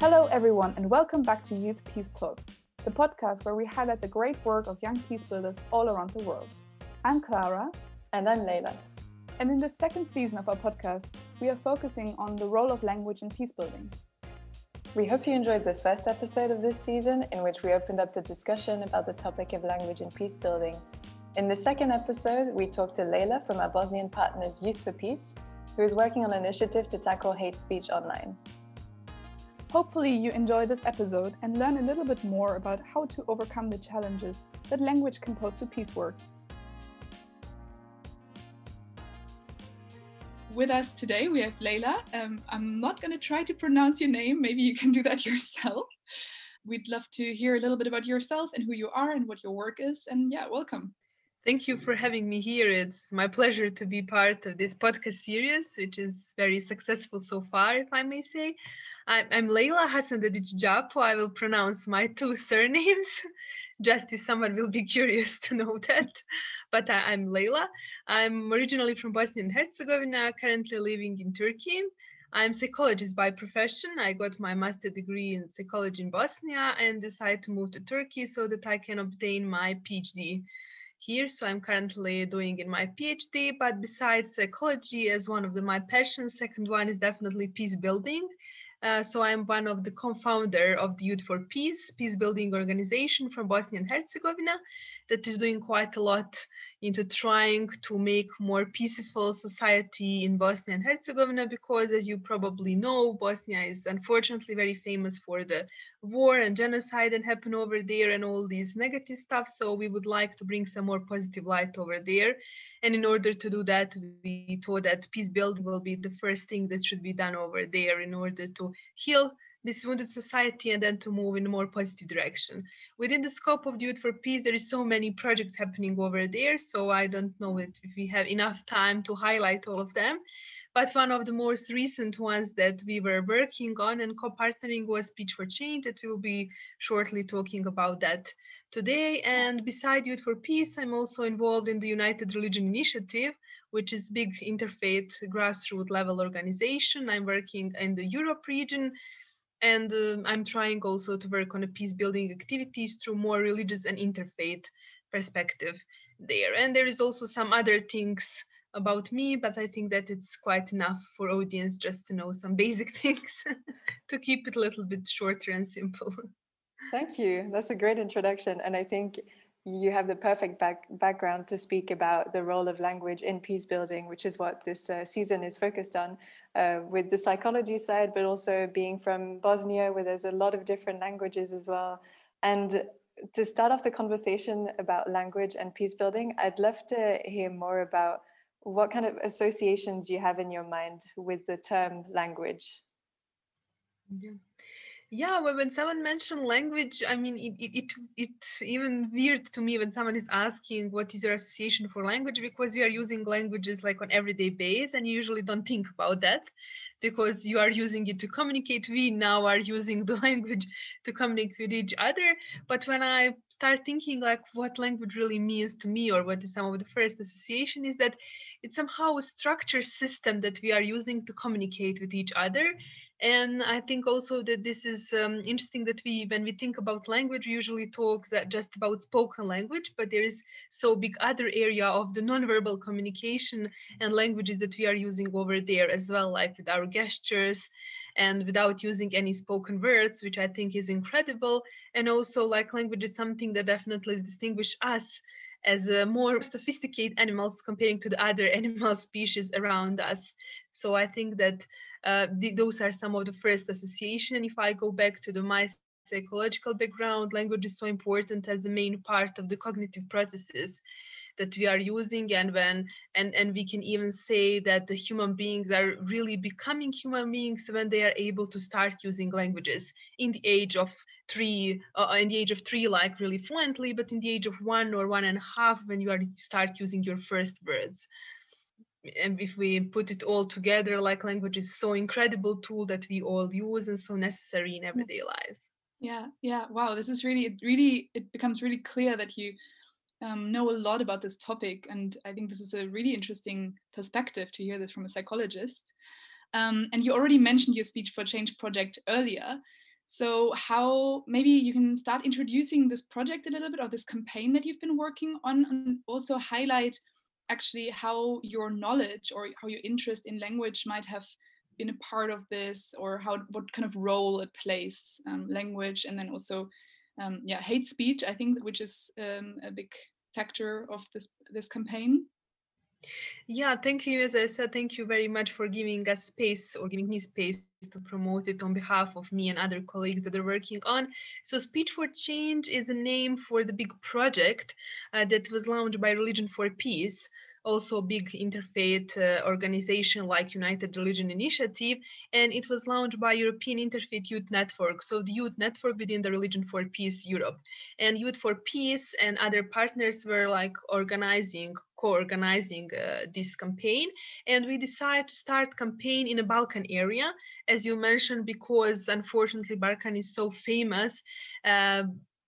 Hello everyone and welcome back to Youth Peace Talks, the podcast where we highlight the great work of young peace builders all around the world. I'm Clara. And I'm Leila. And in the second season of our podcast, we are focusing on the role of language in peace building. We hope you enjoyed the first episode of this season, in which we opened up the discussion about the topic of language in peace building. In the second episode, we talked to Leila from our Bosnian partners Youth for Peace, who is working on an initiative to tackle hate speech online. Hopefully you enjoy this episode and learn a little bit more about how to overcome the challenges that language can pose to peace work. With us today we have Leila. I'm not going to try to pronounce your name, maybe you can do that yourself. We'd love to hear a little bit about yourself and who you are and what your work is, and yeah, welcome. Thank you for having me here. It's my pleasure to be part of this podcast series, which is very successful so far, if I may say. I'm Leila Hassan-Dedic Djapo. I will pronounce my two surnames, just if someone will be curious to know that. But I'm Leila. I'm originally from Bosnia and Herzegovina, currently living in Turkey. I'm a psychologist by profession. I got my master's degree in psychology in Bosnia and decided to move to Turkey so that I can obtain my PhD. Here, so I'm currently doing in my PhD, but besides psychology as one of my passions, second one is definitely peace building. So I'm one of the co-founder of the Youth for Peace, peace building organization from Bosnia and Herzegovina that is doing quite a lot into trying to make more peaceful society in Bosnia and Herzegovina, because as you probably know, Bosnia is unfortunately very famous for the war and genocide that happened over there and all these negative stuff. So we would like to bring some more positive light over there. And in order to do that, we thought that peace building will be the first thing that should be done over there in order to heal this wounded society and then to move in a more positive direction. Within the scope of the Youth for Peace, there is so many projects happening over there, so I don't know if we have enough time to highlight all of them. But one of the most recent ones that we were working on and co-partnering was Speech for Change, that we will be shortly talking about that today. And beside Youth for Peace, I'm also involved in the United Religion Initiative, which is big interfaith grassroots level organization. I'm working in the Europe region. And I'm trying also to work on peace-building activities through more religious and interfaith perspective there. And there is also some other things about me, but I think that it's quite enough for audience just to know some basic things to keep it a little bit shorter and simple. Thank you. That's a great introduction. And I think you have the perfect background to speak about the role of language in peace building, which is what this season is focused on, with the psychology side, but also being from Bosnia, where there's a lot of different languages as well. And to start off the conversation about language and peace building, I'd love to hear more about what kind of associations you have in your mind with the term language. Yeah, when someone mentioned language, I mean, it's even weird to me when someone is asking what is your association for language, because we are using languages like on everyday basis and you usually don't think about that because you are using it to communicate. We now are using the language to communicate with each other. But when I start thinking like what language really means to me, or what is some of the first association is that it's somehow a structured system that we are using to communicate with each other. And I think also that this is interesting that when we think about language, we usually talk that just about spoken language, but there is so big other area of the nonverbal communication and languages that we are using over there as well, like with our gestures and without using any spoken words, which I think is incredible. And also like language is something that definitely distinguishes us as a more sophisticated animals comparing to the other animal species around us. So I think that those are some of the first association. And if I go back to my psychological background, language is so important as the main part of the cognitive processes that we are using, and we can even say that the human beings are really becoming human beings when they are able to start using languages in the age of three, like really fluently, but in the age of 1 or 1.5, when you start using your first words. And if we put it all together, like language is so incredible tool that we all use and so necessary in everyday life. Yeah. Wow, this is really, it becomes really clear that you know a lot about this topic, and I think this is a really interesting perspective to hear this from a psychologist. And you already mentioned your Speech for Change project earlier, So how, maybe you can start introducing this project a little bit, or this campaign that you've been working on, and also highlight actually how your knowledge or how your interest in language might have been a part of this, or how, what kind of role it plays, language, and then also hate speech, I think, which is a big factor of this campaign. Yeah, thank you. As I said, thank you very much for giving us space, or giving me space to promote it on behalf of me and other colleagues that are working on. So Speech for Change is the name for the big project that was launched by Religion for Peace, also a big interfaith organization like United Religion Initiative, and it was launched by European Interfaith Youth Network, so the youth network within the Religion for Peace Europe. And Youth for Peace and other partners were like co-organizing this campaign, and we decided to start campaign in the Balkan area, as you mentioned, because unfortunately Balkan is so famous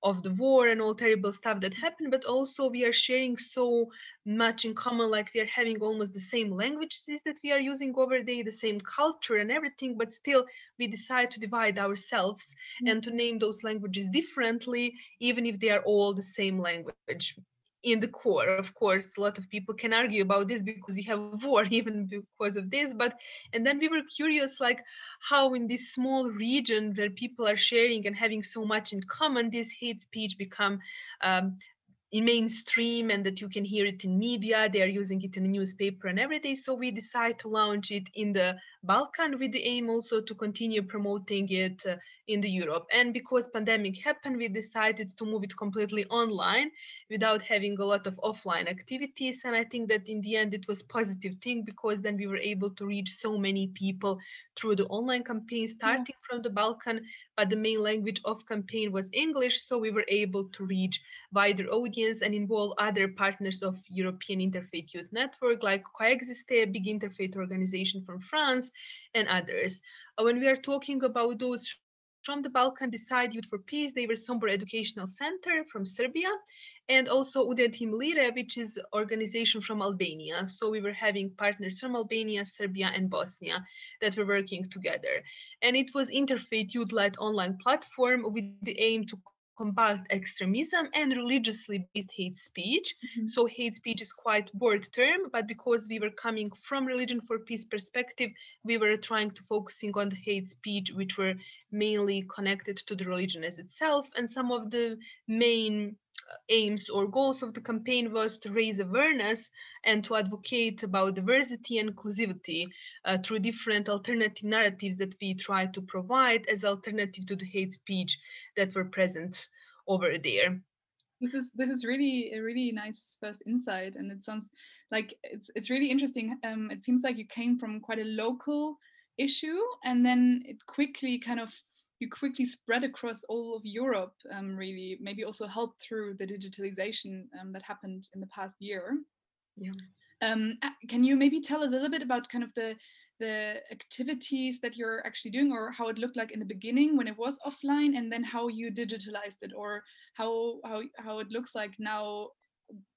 of the war and all terrible stuff that happened, but also we are sharing so much in common, like we are having almost the same languages that we are using over there, the same culture and everything, but still we decide to divide ourselves and to name those languages differently, even if they are all the same language. In the core, of course, a lot of people can argue about this because we have war even because of this, but, and then we were curious, like how in this small region where people are sharing and having so much in common, this hate speech become in mainstream, and that you can hear it in media, they are using it in the newspaper and everything. So we decided to launch it in the Balkan with the aim also to continue promoting it in the Europe. And because pandemic happened, we decided to move it completely online without having a lot of offline activities. And I think that in the end, it was a positive thing, because then we were able to reach so many people through the online campaign, starting from the Balkan, but the main language of campaign was English. So we were able to reach wider audience and involve other partners of European Interfaith Youth Network, like Coexiste, a big interfaith organization from France, and others. When we are talking about those from the Balkan, beside Youth for Peace, they were Sombor Educational Center from Serbia, and also Udetim Lire, which is an organization from Albania. So we were having partners from Albania, Serbia, and Bosnia that were working together. And it was interfaith youth-led online platform with the aim to combat extremism and religiously based hate speech. So hate speech is quite a broad term, but because we were coming from Religion for Peace perspective, we were trying to focusing on the hate speech, which were mainly connected to the religion as itself. And some of the main aims or goals of the campaign was to raise awareness and to advocate about diversity and inclusivity through different alternative narratives that we try to provide as alternative to the hate speech that were present over there. This is really a really nice first insight, and it sounds like it's really interesting. It seems like you came from quite a local issue, and then it quickly kind of you quickly spread across all of Europe, really, maybe also helped through the digitalization that happened in the past year. Yeah. Can you maybe tell a little bit about kind of the activities that you're actually doing, or how it looked like in the beginning when it was offline, and then how you digitalized it, or how it looks like now,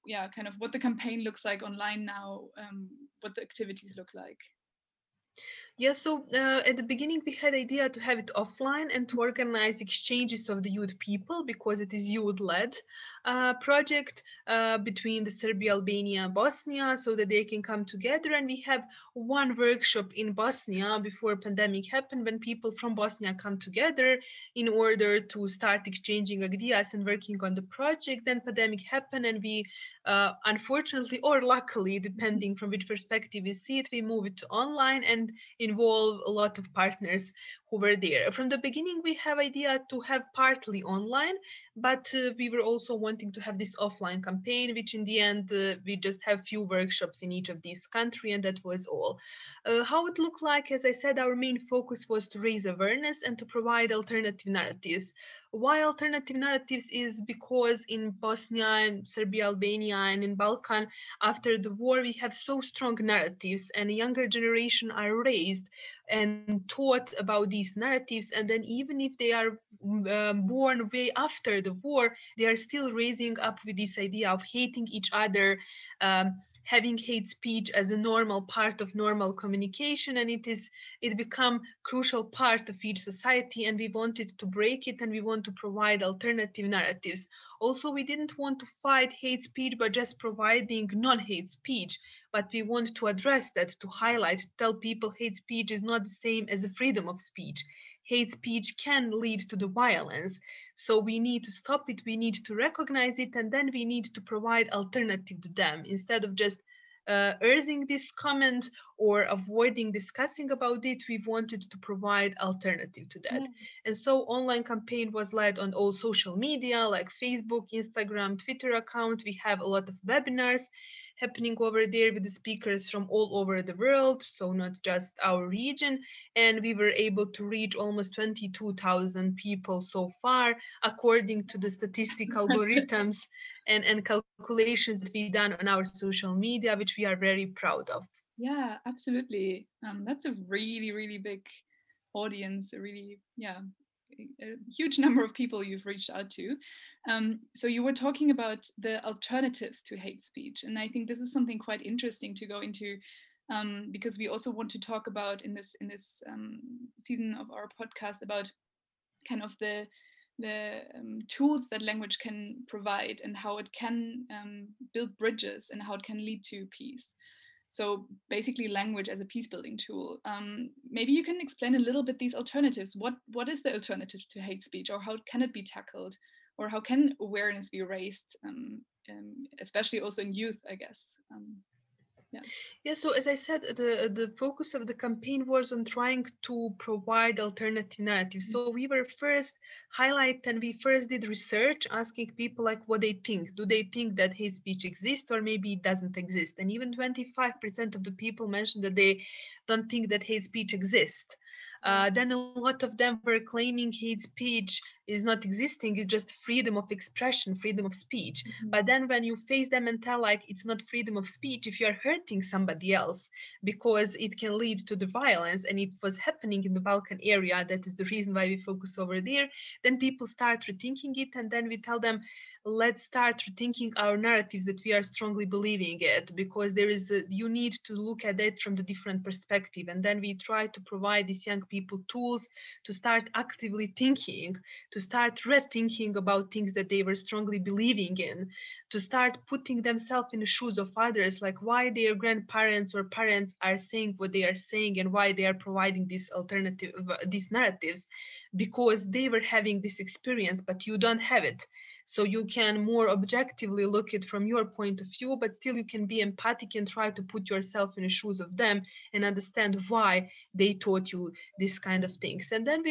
yeah, kind of what the campaign looks like online now, what the activities look like? Yeah, so at the beginning we had idea to have it offline and to organize exchanges of the youth people, because it is youth-led project between the Serbia, Albania, Bosnia, so that they can come together. And we have one workshop in Bosnia before pandemic happened, when people from Bosnia come together in order to start exchanging ideas and working on the project. Then pandemic happened, and we unfortunately or luckily, depending from which perspective we see it, we move it online and involve a lot of partners who were there. From the beginning, we have idea to have partly online, but we were also wanting to have this offline campaign, which in the end, we just have few workshops in each of these countries, and that was all. How it looked like, as I said, our main focus was to raise awareness and to provide alternative narratives. Why alternative narratives is because in Bosnia and Serbia, Albania, and in Balkan, after the war, we have so strong narratives, and a younger generation are raised and taught about these narratives, and then even if they are born way after the war, they are still raising up with this idea of hating each other, having hate speech as a normal part of normal communication, and it become crucial part of each society, and we wanted to break it, and we want to provide alternative narratives. Also, we didn't want to fight hate speech by just providing non-hate speech, but we want to address that, to highlight, to tell people hate speech is not the same as the freedom of speech. Hate speech can lead to the violence. So we need to stop it, we need to recognize it, and then we need to provide alternative to them instead of just urging this comment or avoiding discussing about it. We wanted to provide alternative to that. And so online campaign was led on all social media like Facebook, Instagram, Twitter account. We have a lot of webinars happening over there with the speakers from all over the world, so not just our region. And we were able to reach almost 22,000 people so far, according to the statistical algorithms and calculations that we've done on our social media, which we are very proud of. Yeah, absolutely. That's a really, really big audience, really, yeah, a huge number of people you've reached out to. So you were talking about the alternatives to hate speech. And I think this is something quite interesting to go into, because we also want to talk about in this season of our podcast about kind of the tools that language can provide and how it can build bridges and how it can lead to peace. So basically language as a peace-building tool. Maybe you can explain a little bit these alternatives. What is the alternative to hate speech, or how can it be tackled, or how can awareness be raised, especially also in youth, I guess? Yeah, so as I said, the focus of the campaign was on trying to provide alternative narratives. So we were first highlight, and we first did research asking people like what they think. Do they think that hate speech exists, or maybe it doesn't exist? And even 25% of the people mentioned that they don't think that hate speech exists. Then a lot of them were claiming hate speech is not existing, it's just freedom of expression, freedom of speech. But then when you face them and tell like it's not freedom of speech if you are hurting somebody else, because it can lead to the violence, and it was happening in the Balkan area, that is the reason why we focus over there, then people start rethinking it. And then we tell them, let's start rethinking our narratives that we are strongly believing it, because there is you need to look at it from the different perspective. And then we try to provide these young people tools to start actively thinking, to start rethinking about things that they were strongly believing in, to start putting themselves in the shoes of others, like why their grandparents or parents are saying what they are saying and why they are providing these alternative, these narratives, because they were having this experience, but you don't have it. So you can more objectively look at it from your point of view, but still you can be empathic and try to put yourself in the shoes of them and understand why they taught you this kind of things. And then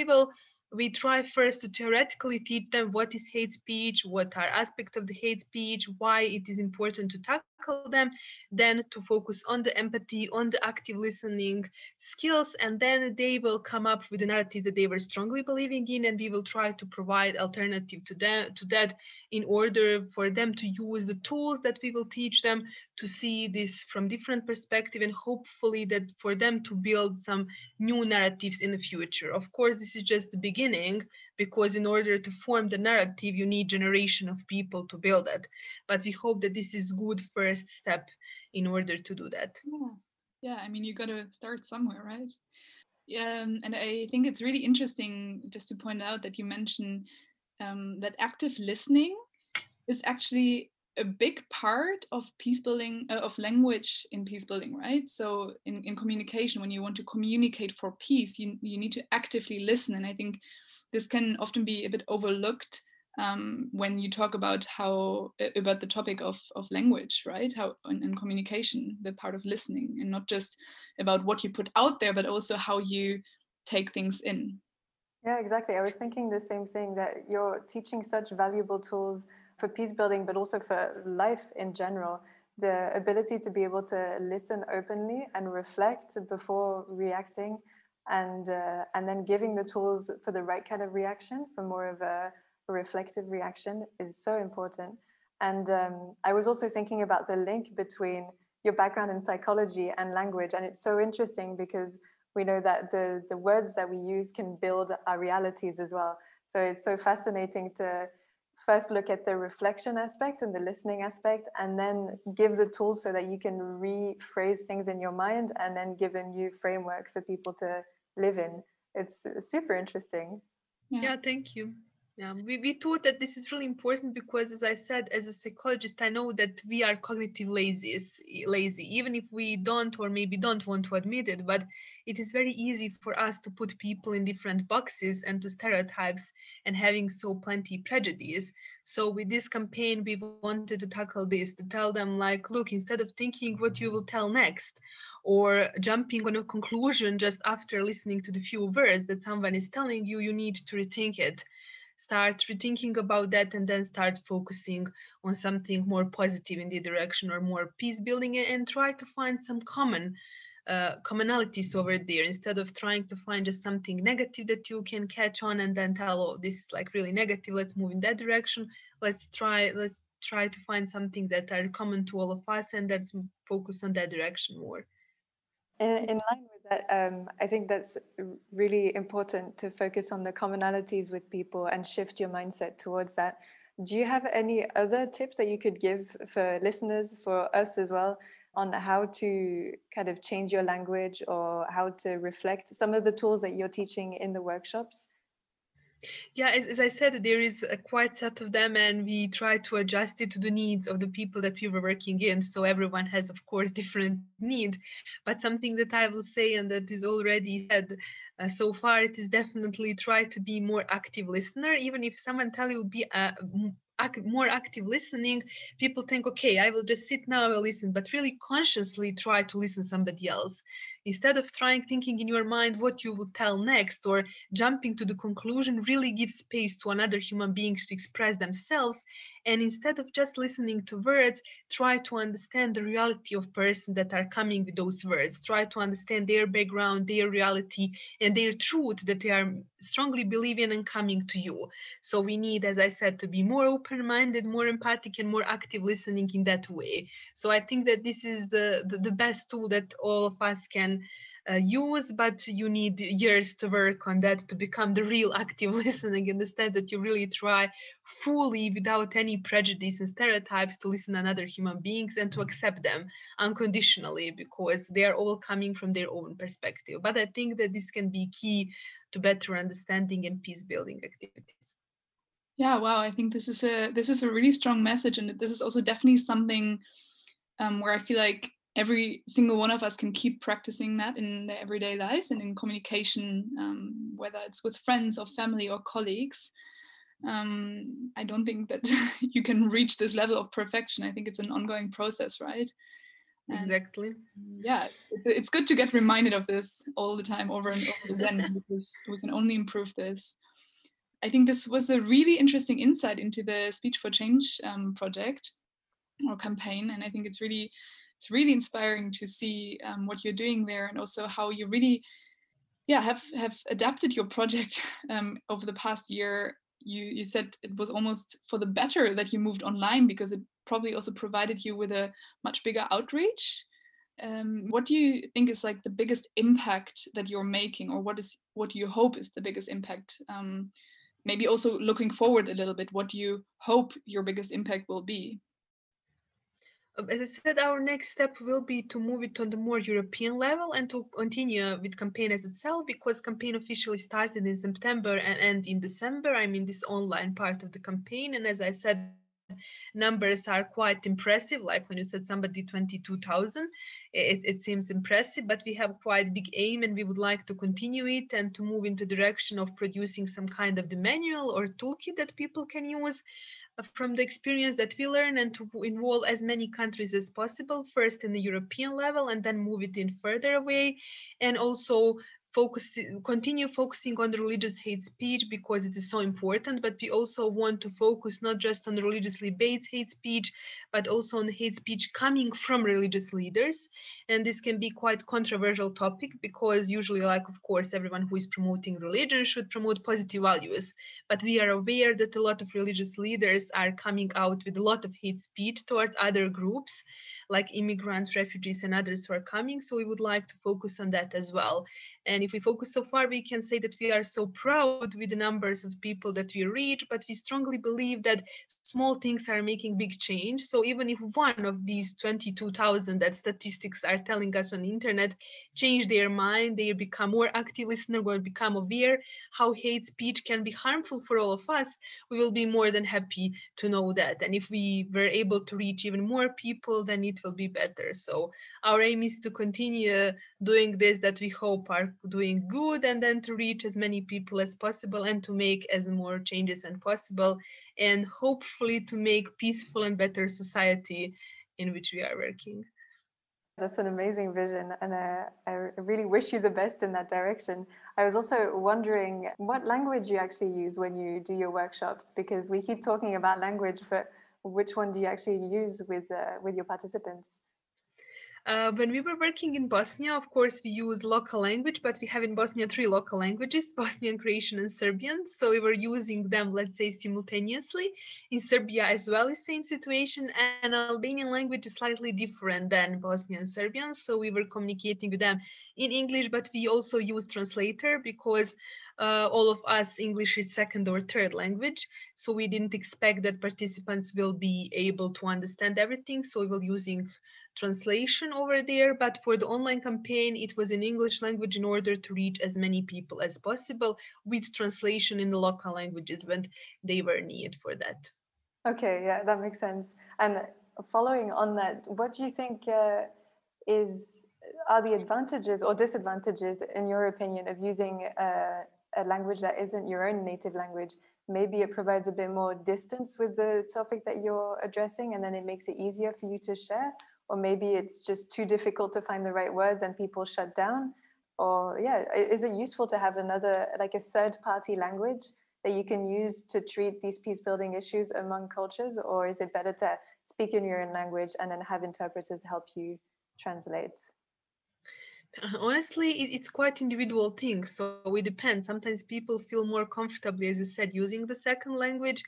we try first to theoretically teach them what is hate speech, what are aspects of the hate speech, why it is important to tackle them, then to focus on the empathy, on the active listening skills, and then they will come up with the narratives that they were strongly believing in, and we will try to provide alternative to them, to that, in order for them to use the tools that we will teach them to see this from different perspective, and hopefully that for them to build some new narratives in the future. Of course, this is just the beginning, because in order to form the narrative, you need generation of people to build it. But we hope that this is good first step in order to do that. Yeah, I mean, you got to start somewhere, right? And I think it's really interesting just to point out that you mentioned that active listening is actually a big part of peace building, of language in peace building, right? So in communication, when you want to communicate for peace, you need to actively listen. And I think this can often be a bit overlooked when you talk about about the topic of language, right? How in communication, the part of listening, and not just about what you put out there, but also how you take things in. Yeah, exactly. I was thinking the same thing, that you're teaching such valuable tools for peace building, but also for life in general. The ability to be able to listen openly and reflect before reacting, and then giving the tools for the right kind of reaction, for more of a reflective reaction, is so important. And I was also thinking about the link between your background in psychology and language. And it's so interesting because we know that the words that we use can build our realities as well. So it's so fascinating to first look at the reflection aspect and the listening aspect, and then give the tools so that you can rephrase things in your mind and then give a new framework for people to live in. It's super interesting. Yeah, thank you. Yeah, we thought that this is really important because, as I said, as a psychologist, I know that we are cognitively lazy, even if we don't or maybe don't want to admit it, but it is very easy for us to put people in different boxes and to stereotypes and having so plenty prejudice. So with this campaign, we wanted to tackle this, to tell them like, look, instead of thinking what you will tell next, or jumping on a conclusion just after listening to the few words that someone is telling you, you need to rethink it. Start rethinking about that and then start focusing on something more positive in the direction or more peace building, and try to find some commonalities over there instead of trying to find just something negative that you can catch on and then tell, oh, this is like really negative, let's move in that direction. Let's try to find something that are common to all of us and let's focus on that direction more. In line with that, I think that's really important to focus on the commonalities with people and shift your mindset towards that. Do you have any other tips that you could give for listeners, for us as well, on how to kind of change your language or how to reflect some of the tools that you're teaching in the workshops? Yeah, as I said, there is a quite set of them, and we try to adjust it to the needs of the people that we were working in. So everyone has, of course, different needs. But something that I will say, and that is already said so far, it is definitely try to be more active listener. Even if someone tell you be more active listening, people think, okay, I will just sit now, I will listen, but really consciously try to listen to somebody else. Instead of thinking in your mind what you will tell next or jumping to the conclusion, really give space to another human beings to express themselves. And instead of just listening to words, try to understand the reality of person that are coming with those words. Try to understand their background, their reality, and their truth that they are strongly believing and coming to you. So we need, as I said, to be more open-minded, more empathic, and more active listening in that way. So I think that this is the best tool that all of us can use, but you need years to work on that to become the real active listening, in the sense that you really try fully without any prejudice and stereotypes to listen to another human beings and to accept them unconditionally, because they are all coming from their own perspective. But I think that this can be key to better understanding and peace building activities. Yeah, wow, I think this is a really strong message, and this is also definitely something where I feel like every single one of us can keep practicing that in their everyday lives and in communication, whether it's with friends or family or colleagues. I don't think that you can reach this level of perfection. I think it's an ongoing process, right? And exactly. Yeah, it's good to get reminded of this all the time, over and over again, because we can only improve this. I think this was a really interesting insight into the Speech for Change project or campaign, and I think it's really inspiring to see what you're doing there, and also how you really, have adapted your project over the past year. You said it was almost for the better that you moved online, because it probably also provided you with a much bigger outreach. What do you think is like the biggest impact that you're making, or what you hope is the biggest impact? Maybe also looking forward a little bit, what do you hope your biggest impact will be? As I said, our next step will be to move it on the more European level and to continue with campaign as itself, because campaign officially started in September and in December, I mean, this online part of the campaign. And as I said, numbers are quite impressive. Like when you said somebody 22,000, it seems impressive, but we have quite big aim, and we would like to continue it and to move into direction of producing some kind of the manual or toolkit that people can use from the experience that we learn, and to involve as many countries as possible, first in the European level and then move it in further away, and also continue focusing on the religious hate speech, because it is so important. But we also want to focus not just on religiously based hate speech, but also on hate speech coming from religious leaders. And this can be quite controversial topic, because usually, like, of course, everyone who is promoting religion should promote positive values. But we are aware that a lot of religious leaders are coming out with a lot of hate speech towards other groups, like immigrants, refugees, and others who are coming. So we would like to focus on that as well. And if we focus so far, we can say that we are so proud with the numbers of people that we reach, but we strongly believe that small things are making big change. So even if one of these 22,000 that statistics are telling us on the internet change their mind, they become more active listeners, will become aware how hate speech can be harmful for all of us, we will be more than happy to know that. And if we were able to reach even more people, then it will be better. So our aim is to continue doing this that we hope are doing good, and then to reach as many people as possible and to make as more changes as possible, and hopefully to make peaceful and better society in which we are working. That's an amazing vision, and I really wish you the best in that direction. I was also wondering what language you actually use when you do your workshops, because we keep talking about language, but which one do you actually use with your participants? When we were working in Bosnia, of course, we use local language, but we have in Bosnia 3 local languages, Bosnian, Croatian and Serbian. So we were using them, let's say, simultaneously. In Serbia as well, the same situation, and Albanian language is slightly different than Bosnian and Serbian. So we were communicating with them in English, but we also use translator because all of us, English is second or third language. So we didn't expect that participants will be able to understand everything. So we were using translation over there, but for the online campaign it was in English language in order to reach as many people as possible with translation in the local languages when they were needed for that. Okay, yeah, that makes sense. And following on that, what do you think are the advantages or disadvantages, in your opinion, of using a language that isn't your own native language? Maybe it provides a bit more distance with the topic that you're addressing, and then it makes it easier for you to share. Or maybe it's just too difficult to find the right words and people shut down. Or yeah, is it useful to have another, like a third party language that you can use to treat these peace building issues among cultures? Or is it better to speak in your own language and then have interpreters help you translate? Honestly, it's quite individual thing. So it depends. Sometimes people feel more comfortably, as you said, using the second language.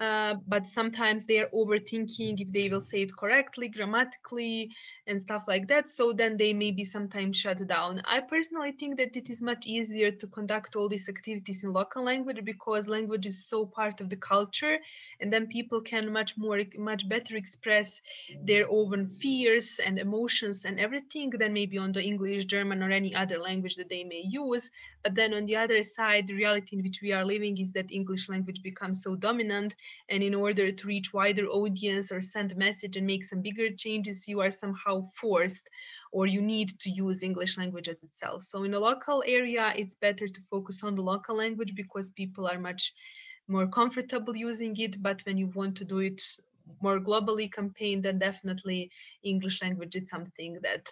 But sometimes they are overthinking if they will say it correctly, grammatically, and stuff like that. So then they may be sometimes shut down. I personally think that it is much easier to conduct all these activities in local language because language is so part of the culture, and then people can much better express their own fears and emotions and everything than maybe on the English, German, or any other language that they may use. But then on the other side, the reality in which we are living is that English language becomes so dominant. And in order to reach wider audience or send a message and make some bigger changes, you are somehow forced, or you need to use English language as itself. So in a local area, it's better to focus on the local language because people are much more comfortable using it. But when you want to do it more globally campaign, then definitely English language is something that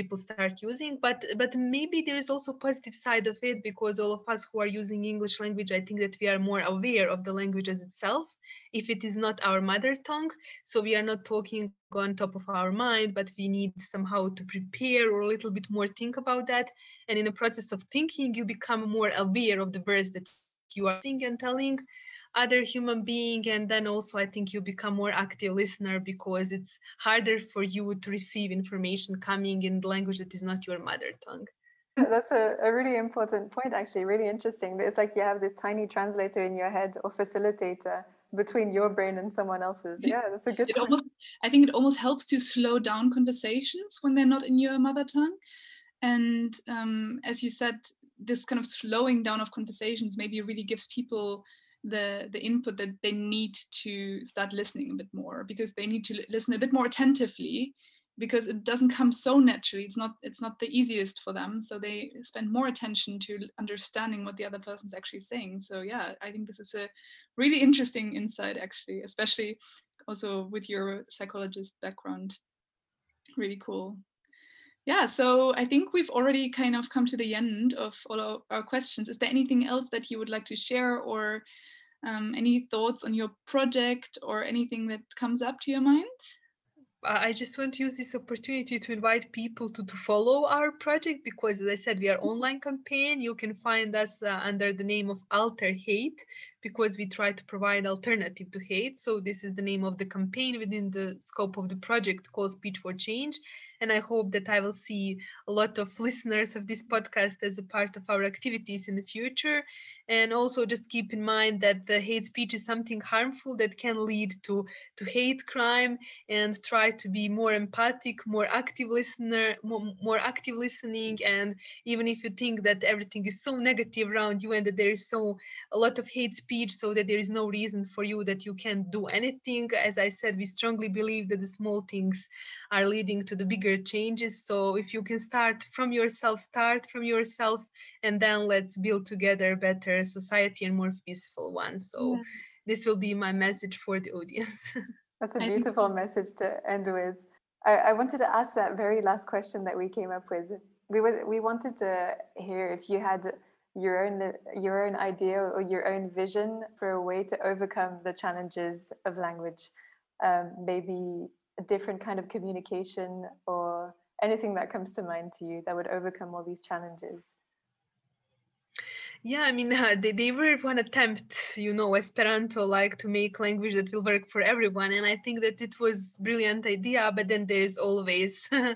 people start using, but maybe there is also positive side of it, because all of us who are using English language, I think that we are more aware of the language as itself, if it is not our mother tongue. So we are not talking on top of our mind, but we need somehow to prepare or a little bit more think about that. And in the process of thinking, you become more aware of the words that you are saying and telling other human being, and then also I think you become more active listener because it's harder for you to receive information coming in the language that is not your mother tongue. That's a really important point, actually, really interesting. It's like you have this tiny translator in your head or facilitator between your brain and someone else's. Yeah, that's a good point. I think it almost helps to slow down conversations when they're not in your mother tongue. And as you said, this kind of slowing down of conversations maybe really gives people the input that they need to start listening a bit more, because they need to listen a bit more attentively, because it doesn't come so naturally. It's not the easiest for them, so they spend more attention to understanding what the other person's actually saying. So yeah, I think this is a really interesting insight, actually, especially also with your psychologist background. Really cool. Yeah, so I think we've already kind of come to the end of all of our questions. Is there anything else that you would like to share, or any thoughts on your project or anything that comes up to your mind? I just want to use this opportunity to invite people to follow our project, because as I said, we are online campaign. You can find us under the name of Alter Hate, because we try to provide alternative to hate. So this is the name of the campaign within the scope of the project called Speech for Change. and I hope that I will see a lot of listeners of this podcast as a part of our activities in the future. And also just keep in mind that the hate speech is something harmful that can lead to hate crime, and try to be more empathic, more active listening. And even if you think that everything is so negative around you and that there is so a lot of hate speech, so that there is no reason for you that you can't do anything. As I said, we strongly believe that the small things are leading to the bigger changes. So if you can start from yourself, and then let's build together better society and more peaceful ones. So yeah. This will be my message for the audience. That's a beautiful message to end with. I wanted to ask that very last question that we came up with. We wanted to hear if you had your own idea or your own vision for a way to overcome the challenges of language, maybe a different kind of communication or anything that comes to mind to you that would overcome all these challenges. Yeah, I mean, they were one attempt, Esperanto, to make language that will work for everyone. And I think that it was a brilliant idea, but then there is always a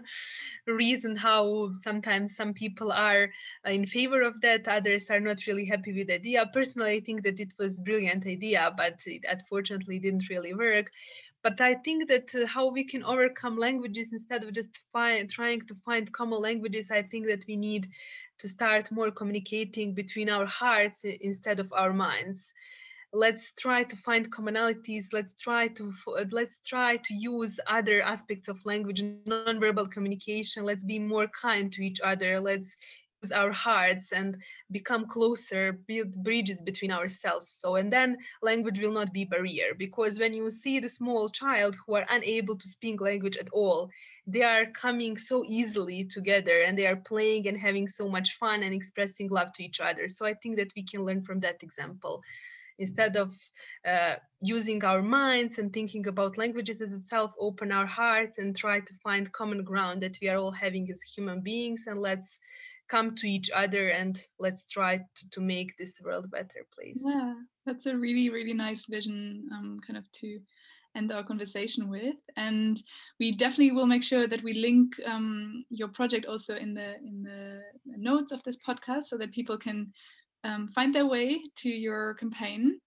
reason how sometimes some people are in favor of that, others are not really happy with the idea. Personally, I think that it was a brilliant idea, but it unfortunately didn't really work. But I think that how we can overcome languages instead of just trying to find common languages, I think that we need to start more communicating between our hearts instead of our minds. Let's try to find commonalities. Let's try to use other aspects of language, nonverbal communication. Let's be more kind to each other. Let's use our hearts and become closer, build bridges between ourselves. So, and then language will not be a barrier, because when you see the small child who are unable to speak language at all, they are coming so easily together and they are playing and having so much fun and expressing love to each other. So I think that we can learn from that example. Instead of using our minds and thinking about languages as itself, open our hearts and try to find common ground that we are all having as human beings, and let's come to each other and let's try to make this world a better place. Yeah, that's a really, really nice vision kind of to end our conversation with. And we definitely will make sure that we link your project also in the notes of this podcast so that people can find their way to your campaign.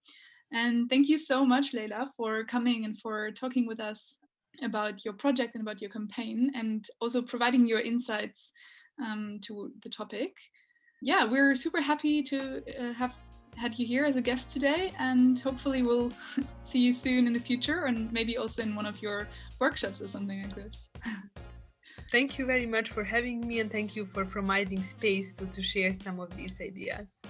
And thank you so much, Leila, for coming and for talking with us about your project and about your campaign, and also providing your insights to the topic. Yeah, we're super happy to have had you here as a guest today, and hopefully we'll see you soon in the future, and maybe also in one of your workshops or something like this. Thank you very much for having me, and thank you for providing space to share some of these ideas.